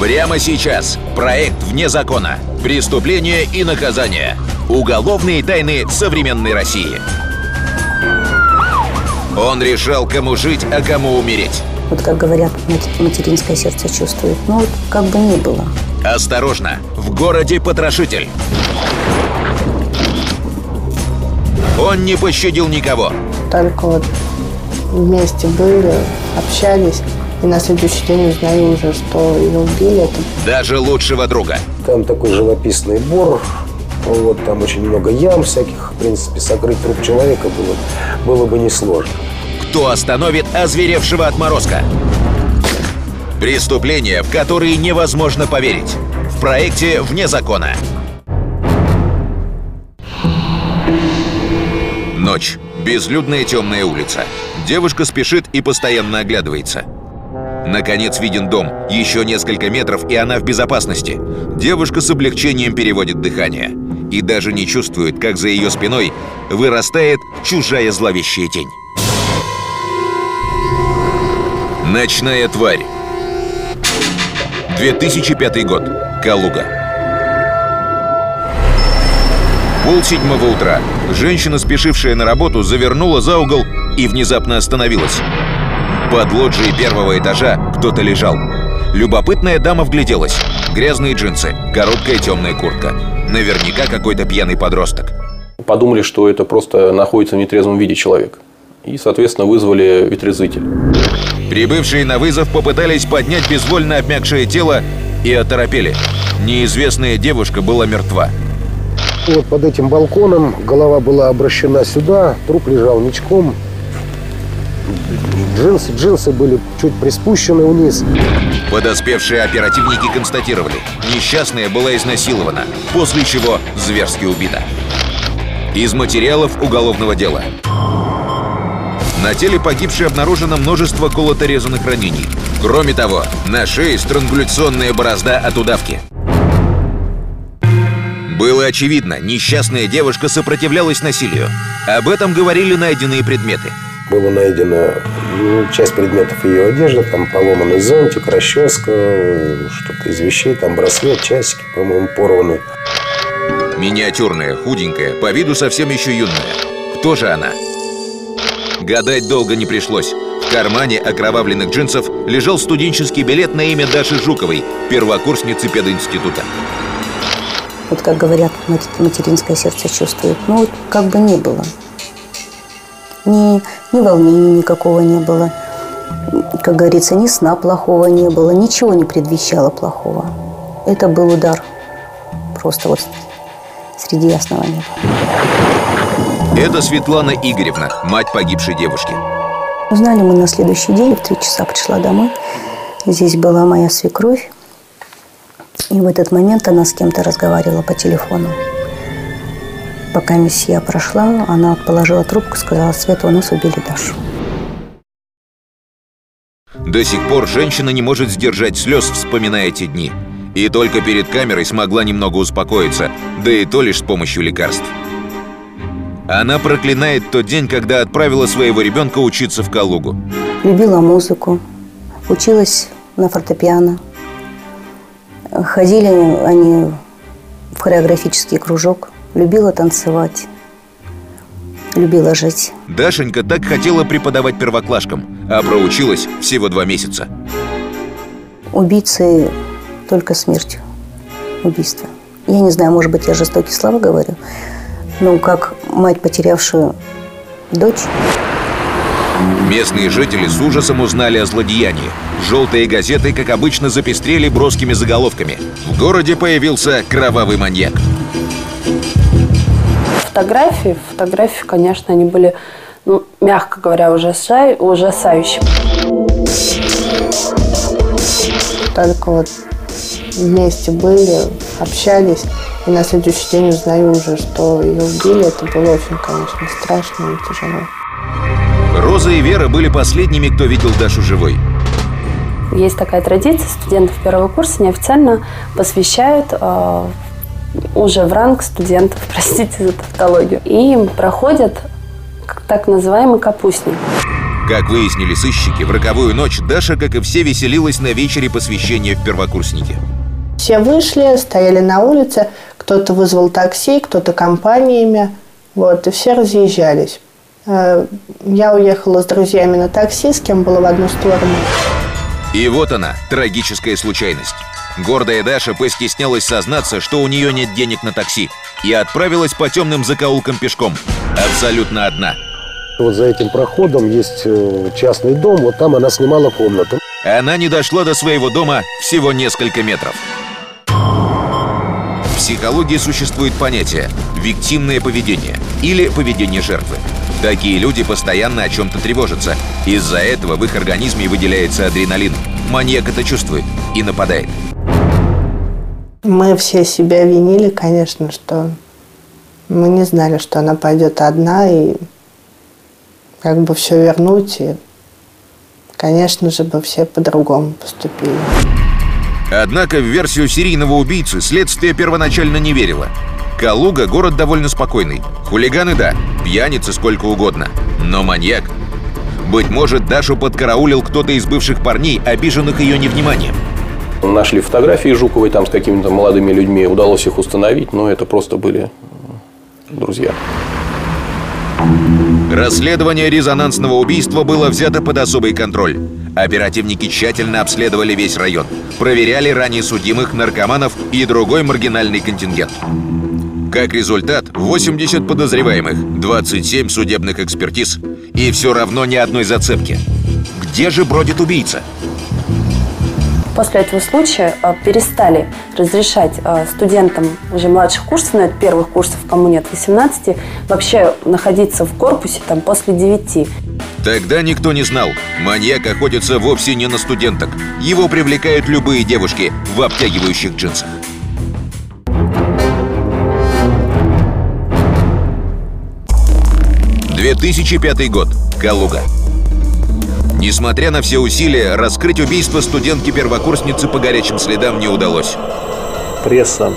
Прямо сейчас. Проект «Вне закона. Преступление и наказание. Уголовные тайны современной России». Он решал, кому жить, а кому умереть. Вот как говорят, материнское сердце чувствует. Ну, как бы ни было. Осторожно! В городе потрошитель. Он не пощадил никого. Только вот вместе были, общались. И на следующий день узнаю уже, что ее убили. Даже лучшего друга. Там такой живописный бор. Вот там очень много ям всяких. В принципе, сокрыть труп человека было бы несложно. Кто остановит озверевшего отморозка? Преступления, в которые невозможно поверить. В проекте «Вне закона». Ночь. Безлюдная темная улица. Девушка спешит и постоянно оглядывается. Наконец виден дом. Еще несколько метров, и она в безопасности. Девушка с облегчением переводит дыхание. И даже не чувствует, как за ее спиной вырастает чужая зловещая тень. Ночная тварь. 2005 год. Калуга. 6:30 утра. Женщина, спешившая на работу, завернула за угол и внезапно остановилась. Под лоджией первого этажа кто-то лежал. Любопытная дама вгляделась. Грязные джинсы, короткая темная куртка. Наверняка какой-то пьяный подросток. Подумали, что это просто находится в нетрезвом виде человек. И, соответственно, вызвали ветрезвитель. Прибывшие на вызов попытались поднять безвольно обмякшее тело и оторопели. Неизвестная девушка была мертва. Вот под этим балконом голова была обращена сюда, труп лежал ничком. Джинсы были чуть приспущены вниз. Подоспевшие оперативники констатировали, несчастная была изнасилована, после чего зверски убита. Из материалов уголовного дела. На теле погибшей обнаружено множество колото-резаных ранений. Кроме того, на шее странгуляционная борозда от удавки. Было очевидно, несчастная девушка сопротивлялась насилию. Об этом говорили найденные предметы. Было найдено часть предметов ее одежды, там поломанный зонтик, расческа, что-то из вещей, там браслет, часики, по-моему, порваны. Миниатюрная, худенькая, по виду совсем еще юная. Кто же она? Гадать долго не пришлось. В кармане окровавленных джинсов лежал студенческий билет на имя Даши Жуковой, первокурсницы пединститута. Вот как говорят, материнское сердце чувствует. Ну, как бы ни было. Ни волнения никакого не было, как говорится, ни сна плохого не было, ничего не предвещало плохого. Это был удар просто вот среди ясного неба. Это Светлана Игоревна, мать погибшей девушки. Узнали мы на следующий день, в 3 часа пришла домой. Здесь была моя свекровь, и в этот момент она с кем-то разговаривала по телефону. Пока миссия прошла, она положила трубку, сказала: «Света, у нас убили Дашу». До сих пор женщина не может сдержать слез, вспоминая эти дни. И только перед камерой смогла немного успокоиться, да и то лишь с помощью лекарств. Она проклинает тот день, когда отправила своего ребенка учиться в Калугу. Любила музыку, училась на фортепиано. Ходили они в хореографический кружок. Любила танцевать, любила жить. Дашенька так хотела преподавать первоклашкам, а проучилась всего 2 месяца. Убийцы только смертью, убийство. Я не знаю, может быть, я жестокие слова говорю, но как мать, потерявшую дочь. Местные жители с ужасом узнали о злодеянии. Желтые газеты, как обычно, запестрели броскими заголовками. В городе появился кровавый маньяк. Фотографии, конечно, они были, ну, мягко говоря, ужасающими. Только вот вместе были, общались, и на следующий день узнаю уже, что ее убили. Это было очень, конечно, страшно и тяжело. Роза и Вера были последними, кто видел Дашу живой. Есть такая традиция, студентов первого курса неофициально посвящают уже в ранг студентов, простите за тавтологию. И им проходят так называемый капустник. Как выяснили сыщики, в роковую ночь Даша, как и все, веселилась на вечере посвящения в первокурсники. Все вышли, стояли на улице, кто-то вызвал такси, кто-то компаниями, вот, и все разъезжались. Я уехала с друзьями на такси, с кем было в одну сторону. И вот она, трагическая случайность. Гордая Даша постеснялась сознаться, что у нее нет денег на такси, и отправилась по темным закоулкам пешком. Абсолютно одна. Вот за этим проходом есть частный дом, вот там она снимала комнату. Она не дошла до своего дома всего несколько метров. В психологии существует понятие «виктимное поведение» или «поведение жертвы». Такие люди постоянно о чем-то тревожатся. Из-за этого в их организме выделяется адреналин. Маньяк это чувствует и нападает. Мы все себя винили, конечно, что мы не знали, что она пойдет одна, и как бы все вернуть, и, конечно же, бы все по-другому поступили. Однако в версию серийного убийцы следствие первоначально не верило. Калуга – город довольно спокойный. Хулиганы – да, пьяницы сколько угодно. Но маньяк? Быть может, Дашу подкараулил кто-то из бывших парней, обиженных ее невниманием. Нашли фотографии Жуковой там с какими-то молодыми людьми, удалось их установить, но это просто были друзья. Расследование резонансного убийства было взято под особый контроль. Оперативники тщательно обследовали весь район, проверяли ранее судимых, наркоманов и другой маргинальный контингент. Как результат, 80 подозреваемых, 27 судебных экспертиз и все равно ни одной зацепки. Где же бродит убийца? После этого случая перестали разрешать студентам уже младших курсов, но это первых курсов, кому нет 18, вообще находиться в корпусе там после 9. Тогда никто не знал. Маньяк охотится вовсе не на студенток. Его привлекают любые девушки в обтягивающих джинсах. В 2005 год. Калуга. Несмотря на все усилия, раскрыть убийство студентки-первокурсницы по горячим следам не удалось. Пресса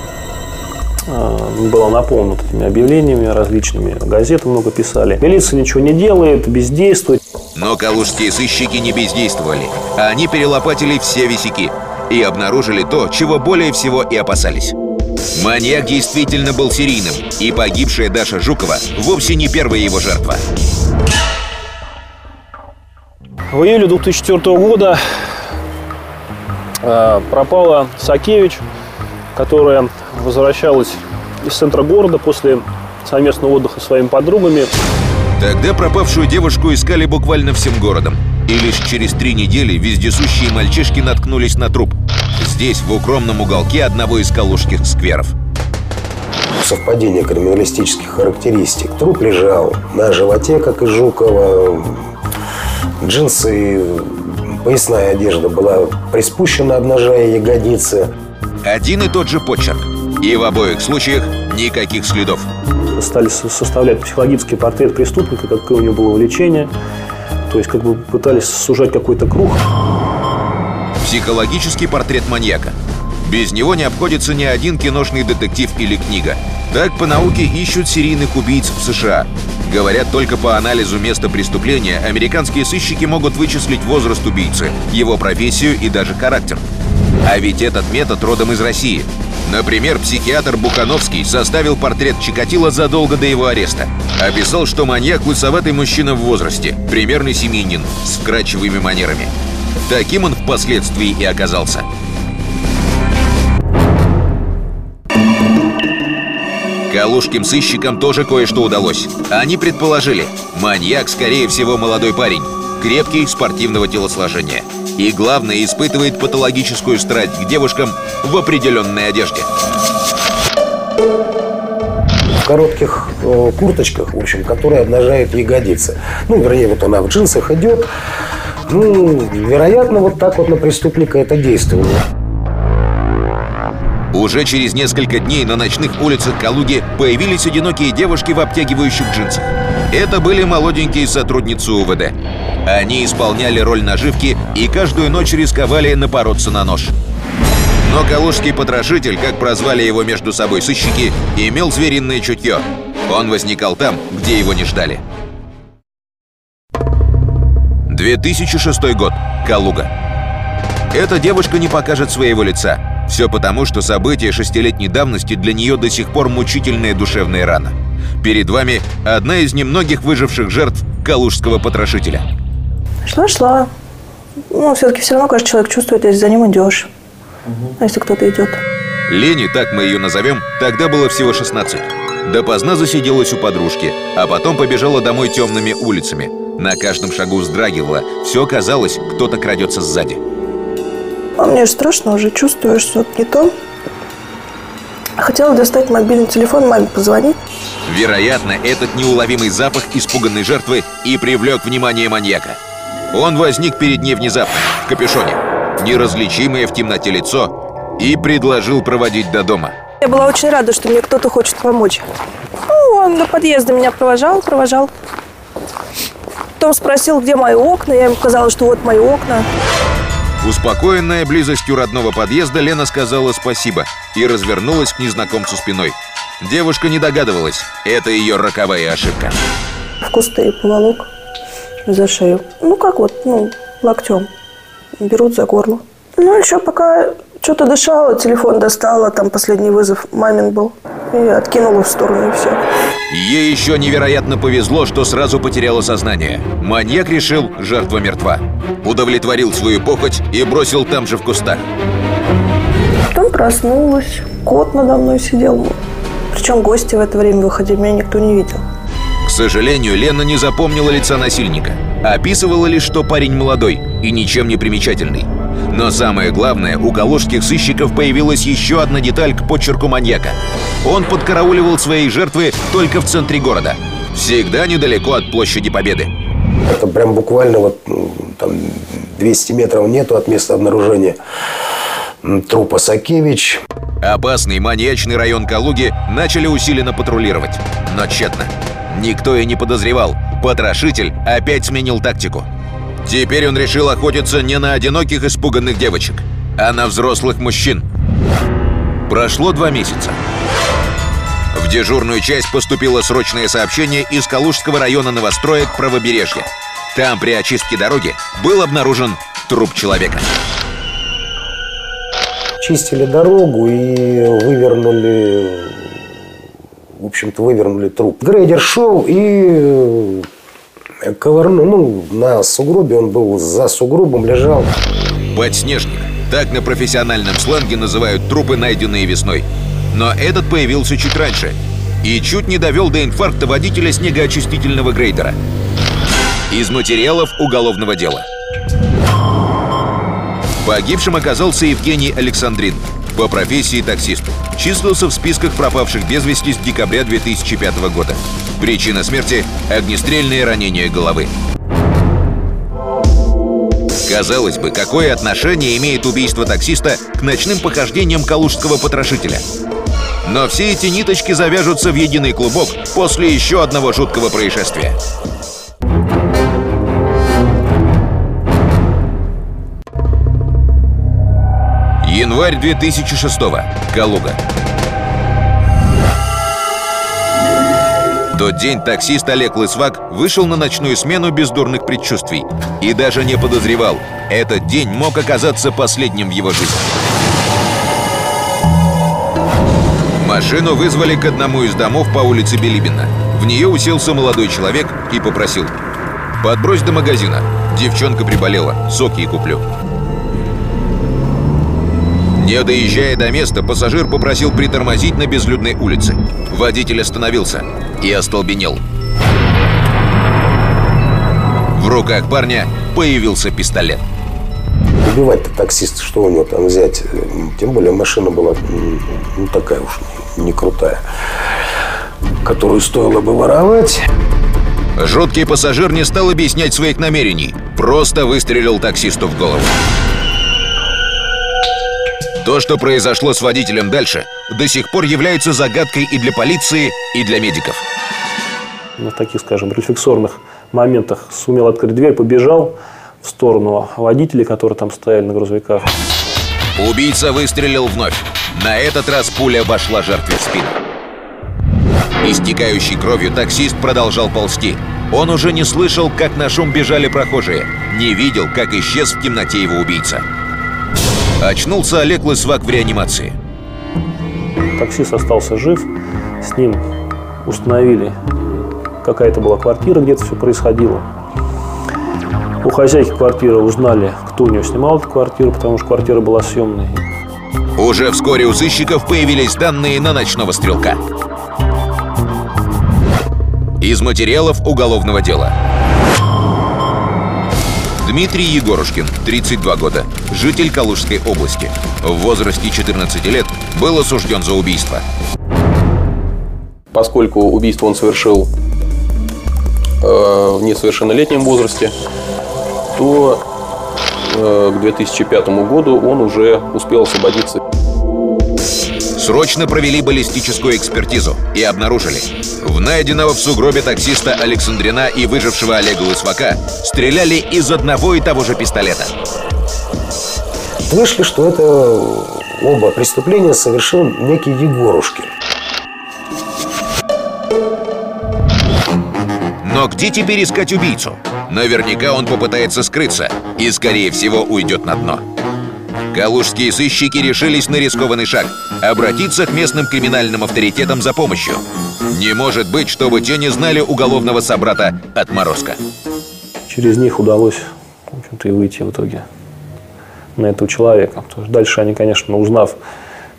была наполнена этими объявлениями, различными газеты много писали. Милиция ничего не делает, бездействует. Но калужские сыщики не бездействовали. Они перелопатили все висяки и обнаружили то, чего более всего и опасались. Маньяк действительно был серийным, и погибшая Даша Жукова вовсе не первая его жертва. В июле 2004 года пропала Сакевич, которая возвращалась из центра города после совместного отдыха со своими подругами. Тогда пропавшую девушку искали буквально всем городом. И лишь через 3 недели вездесущие мальчишки наткнулись на труп. Здесь, в укромном уголке одного из калужских скверов. Совпадение криминалистических характеристик. Труп лежал на животе, как и Жукова. Джинсы, поясная одежда была приспущена, обнажая ягодицы. Один и тот же почерк. И в обоих случаях никаких следов. Стали составлять психологический портрет преступника, какое у него было увлечение. То есть как бы пытались сужать какой-то круг. Психологический портрет маньяка. Без него не обходится ни один киношный детектив или книга. Так по науке ищут серийных убийц в США. Говорят, только по анализу места преступления американские сыщики могут вычислить возраст убийцы, его профессию и даже характер. А ведь этот метод родом из России. Например, психиатр Бухановский составил портрет Чикатило задолго до его ареста. Описал, что маньяк – лысоватый мужчина в возрасте, примерный семьянин, с вкрадчивыми манерами. Таким он впоследствии и оказался. Калужским сыщикам тоже кое-что удалось. Они предположили, маньяк, скорее всего, молодой парень, крепкий, спортивного телосложения. И, главное, испытывает патологическую страсть к девушкам в определенной одежде. В коротких курточках, в общем, которые обнажают ягодицы. Ну, вернее, вот она в джинсах идет. Ну, вероятно, вот так вот на преступника это действовало. Уже через несколько дней на ночных улицах Калуги появились одинокие девушки в обтягивающих джинсах. Это были молоденькие сотрудницы УВД. Они исполняли роль наживки и каждую ночь рисковали напороться на нож. Но калужский потрошитель, как прозвали его между собой сыщики, имел звериное чутье. Он возникал там, где его не ждали. 2006 год. Калуга. Эта девушка не покажет своего лица. Все потому, что события 6-летней давности для нее до сих пор мучительная душевная рана. Перед вами одна из немногих выживших жертв Калужского потрошителя. Шла-шла. Ну, все-таки все равно, каждый человек чувствует, если за ним идешь. А если кто-то идет. Лене, так мы ее назовем, тогда было всего 16. Допоздна засиделась у подружки, а потом побежала домой темными улицами. На каждом шагу вздрагивала. Все казалось, кто-то крадется сзади. А мне же страшно уже, чувствуешь, что-то не то. Хотела достать мобильный телефон, маме позвонить. Вероятно, этот неуловимый запах испуганной жертвы и привлек внимание маньяка. Он возник перед ней внезапно, в капюшоне, неразличимое в темноте лицо, и предложил проводить до дома. Я была очень рада, что мне кто-то хочет помочь. Ну, он до подъезда меня провожал. Потом спросил, где мои окна, я ему сказала, что вот мои окна. Успокоенная близостью родного подъезда, Лена сказала спасибо и развернулась к незнакомцу спиной. Девушка не догадывалась, это ее роковая ошибка. В кусты поволок за шею. Ну, как вот, ну, локтем. Берут за горло. Ну, еще пока что-то дышала, телефон достала, там последний вызов мамин был. И откинула в сторону, и все. Ей еще невероятно повезло, что сразу потеряла сознание. Маньяк решил, жертва мертва. Удовлетворил свою похоть и бросил там же в кустах. Потом проснулась, кот надо мной сидел. Причем гости в это время выходили, меня никто не видел. К сожалению, Лена не запомнила лица насильника. Описывала лишь, что парень молодой и ничем не примечательный. Но самое главное, у калужских сыщиков появилась еще одна деталь к почерку маньяка. Он подкарауливал свои жертвы только в центре города. Всегда недалеко от площади Победы. Это прям буквально вот там 200 метров нету от места обнаружения трупа Сакевич. Опасный маньячный район Калуги начали усиленно патрулировать. Но тщетно. Никто и не подозревал. Потрошитель опять сменил тактику. Теперь он решил охотиться не на одиноких испуганных девочек, а на взрослых мужчин. Прошло 2 месяца. В дежурную часть поступило срочное сообщение из Калужского района новостроек правобережья. Там при очистке дороги был обнаружен труп человека. Чистили дорогу и вывернули, в общем-то, вывернули труп. Грейдер шел и ковырнул, ну, на сугробе, он был за сугробом, лежал. Подснежник. Так на профессиональном сленге называют трупы, найденные весной. Но этот появился чуть раньше и чуть не довел до инфаркта водителя снегоочистительного грейдера. Из материалов уголовного дела. Погибшим оказался Евгений Александрин, по профессии таксист. Числился в списках пропавших без вести с декабря 2005 года. Причина смерти – огнестрельное ранение головы. Казалось бы, какое отношение имеет убийство таксиста к ночным похождениям Калужского потрошителя? Но все эти ниточки завяжутся в единый клубок после еще одного жуткого происшествия. Январь 2006-го. Калуга. В тот день таксист Олег Лысвак вышел на ночную смену без дурных предчувствий. И даже не подозревал, этот день мог оказаться последним в его жизни. Машину вызвали к одному из домов по улице Билибина. В нее уселся молодой человек и попросил: «Подбрось до магазина. Девчонка приболела, сок ей куплю». Не доезжая до места, пассажир попросил притормозить на безлюдной улице. Водитель остановился и остолбенел. В руках парня появился пистолет. Убивать-то таксиста, что у него там взять? Тем более машина была, ну, такая уж не крутая, которую стоило бы воровать. Жуткий пассажир не стал объяснять своих намерений. Просто выстрелил таксисту в голову. То, что произошло с водителем дальше, до сих пор является загадкой и для полиции, и для медиков. На таких, скажем, рефлексорных моментах сумел открыть дверь, побежал в сторону водителей, которые там стояли на грузовиках. Убийца выстрелил вновь. На этот раз пуля вошла жертве в спину. Истекающий кровью таксист продолжал ползти. Он уже не слышал, как на шум бежали прохожие, не видел, как исчез в темноте его убийца. Очнулся Олег Лысвак в реанимации. Таксист остался жив, с ним установили, какая-то была квартира, где-то все происходило. У хозяйки квартиры узнали, кто у нее снимал эту квартиру, потому что квартира была съемной. Уже вскоре у сыщиков появились данные на ночного стрелка. Из материалов уголовного дела. Дмитрий Егорушкин, 32 года, житель Калужской области. В возрасте 14 лет был осужден за убийство. Поскольку убийство он совершил в несовершеннолетнем возрасте, то к 2005 году он уже успел освободиться. Срочно провели баллистическую экспертизу и обнаружили: в найденного в сугробе таксиста Александрина и выжившего Олега Лысвака стреляли из одного и того же пистолета. Вышли, что это оба преступления совершил некий Егорушкин. Но где теперь искать убийцу? Наверняка он попытается скрыться и, скорее всего, уйдет на дно. Калужские сыщики решились на рискованный шаг – обратиться к местным криминальным авторитетам за помощью. Не может быть, чтобы те не знали уголовного собрата отморозка. Через них удалось, в общем-то, и выйти в итоге на этого человека. Потому что дальше они, конечно, узнав,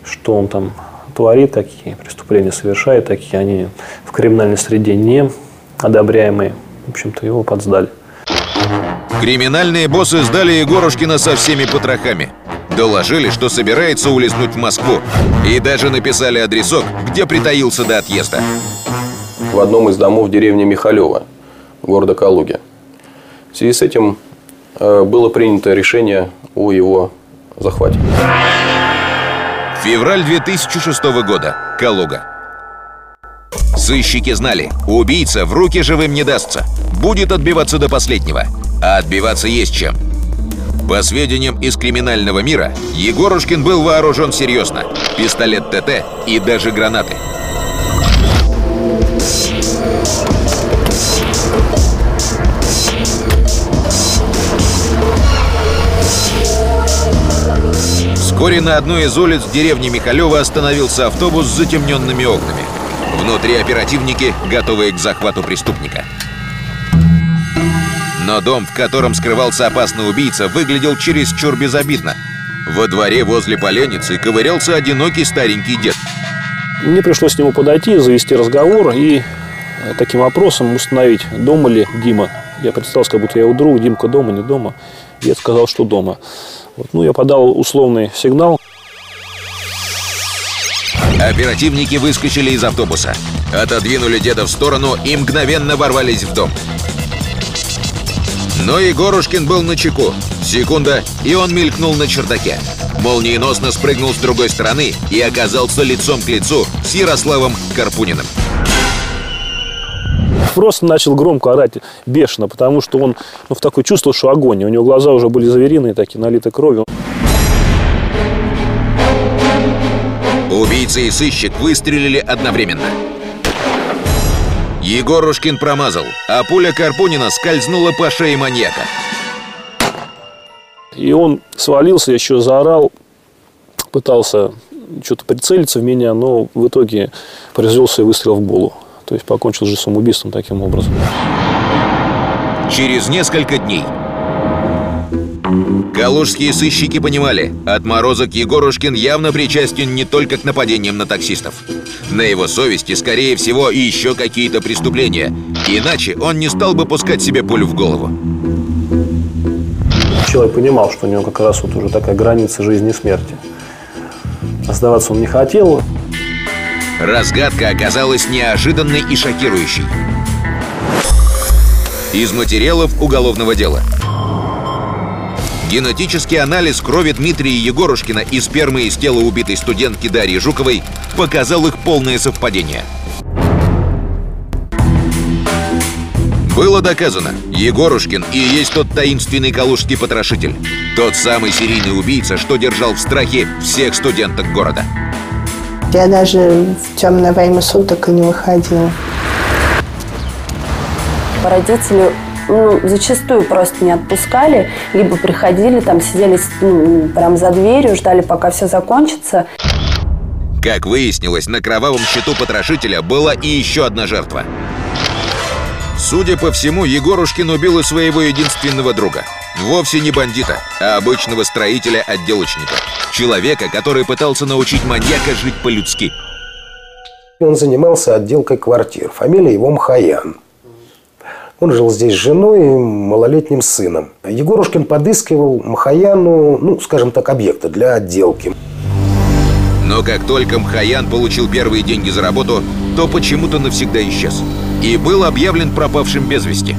что он там творит, такие преступления совершает, такие они в криминальной среде не одобряемые, в общем-то, его подсдали. Криминальные боссы сдали Егорушкина со всеми потрохами. Доложили, что собирается улизнуть в Москву. И даже написали адресок, где притаился до отъезда. В одном из домов деревни Михалёва, города Калуги. В связи с этим было принято решение о его захвате. Февраль 2006 года. Калуга. Сыщики знали, убийца в руки живым не дастся. Будет отбиваться до последнего. А отбиваться есть чем. По сведениям из криминального мира, Егорушкин был вооружен серьезно. Пистолет ТТ и даже гранаты. Вскоре на одной из улиц деревни Михалёва остановился автобус с затемненными окнами. Внутри оперативники, готовые к захвату преступника. Но дом, в котором скрывался опасный убийца, выглядел чересчур безобидно. Во дворе возле поленницы ковырялся одинокий старенький дед. Мне пришлось к нему подойти, завести разговор и таким вопросом установить, дома ли Дима. Я представился, как будто я его друг, Димка дома, не дома. Дед сказал, что дома. Вот, ну, я подал условный сигнал. Оперативники выскочили из автобуса, отодвинули деда в сторону и мгновенно ворвались в дом. Но Егорушкин был начеку. Секунда, и он мелькнул на чердаке. Молниеносно спрыгнул с другой стороны и оказался лицом к лицу с Ярославом Карпуниным. Просто начал громко орать, бешено, потому что он в такое чувствовал, что огонь. У него глаза уже были звериные, такие, налиты кровью. Убийца и сыщик выстрелили одновременно. Егорушкин промазал, а пуля Карпунина скользнула по шее маньяка. И он свалился, еще заорал, пытался что-то прицелиться в меня, но в итоге произвелся выстрел в голову. То есть покончил же самоубийством таким образом. Через несколько дней калужские сыщики понимали, отморозок Егорушкин явно причастен не только к нападениям на таксистов. На его совести, скорее всего, и еще какие-то преступления. Иначе он не стал бы пускать себе пулю в голову. Человек понимал, что у него как раз вот уже такая граница жизни и смерти. Оставаться он не хотел. Разгадка оказалась неожиданной и шокирующей. Из материалов уголовного дела. Генетический анализ крови Дмитрия Егорушкина и спермы из тела убитой студентки Дарьи Жуковой показал их полное совпадение. Было доказано, Егорушкин и есть тот таинственный калужский потрошитель. Тот самый серийный убийца, что держал в страхе всех студенток города. Я даже в темное время суток и не выходила. родители зачастую просто не отпускали, либо приходили, там сидели прям за дверью, ждали, пока все закончится. Как выяснилось, на кровавом счету потрошителя была и еще одна жертва. Судя по всему, Егорушкин убил и своего единственного друга. Вовсе не бандита, а обычного строителя-отделочника. Человека, который пытался научить маньяка жить по-людски. Он занимался отделкой квартир. Фамилия его Мхаян. Он жил здесь с женой и малолетним сыном. Егорушкин подыскивал Мхаяну, скажем так, объекты для отделки. Но как только Мхаян получил первые деньги за работу, то почему-то навсегда исчез. И был объявлен пропавшим без вести.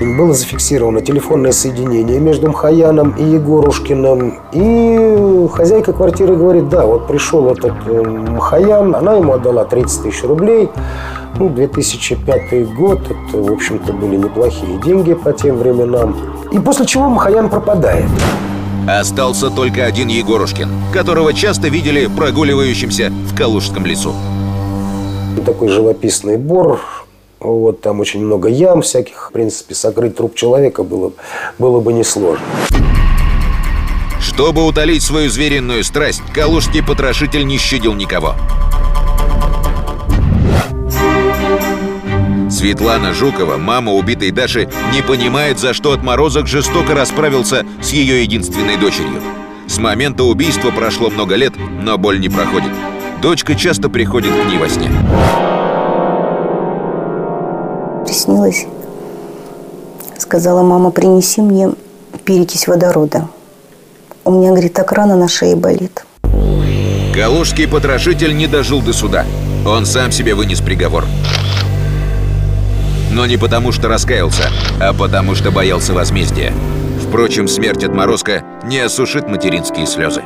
Было зафиксировано телефонное соединение между Мхаяном и Егорушкиным. И хозяйка квартиры говорит: да, вот пришел этот Мхаян, она ему отдала 30 тысяч рублей. 2005 год, это, в общем-то, были неплохие деньги по тем временам. И после чего Мхаян пропадает. Остался только один Егорушкин, которого часто видели прогуливающимся в Калужском лесу. Такой живописный бор. Вот там очень много ям всяких. В принципе, сокрыть труп человека было бы несложно. Чтобы утолить свою звериную страсть, калужский потрошитель не щадил никого. Светлана Жукова, мама убитой Даши, не понимает, за что отморозок жестоко расправился с ее единственной дочерью. С момента убийства прошло много лет, но боль не проходит. Дочка часто приходит к ней во сне. Приснилось, сказала мама: принеси мне перекись водорода. У меня, говорит, так рана на шее болит. Калужский потрошитель не дожил до суда. Он сам себе вынес приговор. Но не потому, что раскаялся, а потому, что боялся возмездия. Впрочем, смерть отморозка не осушит материнские слезы.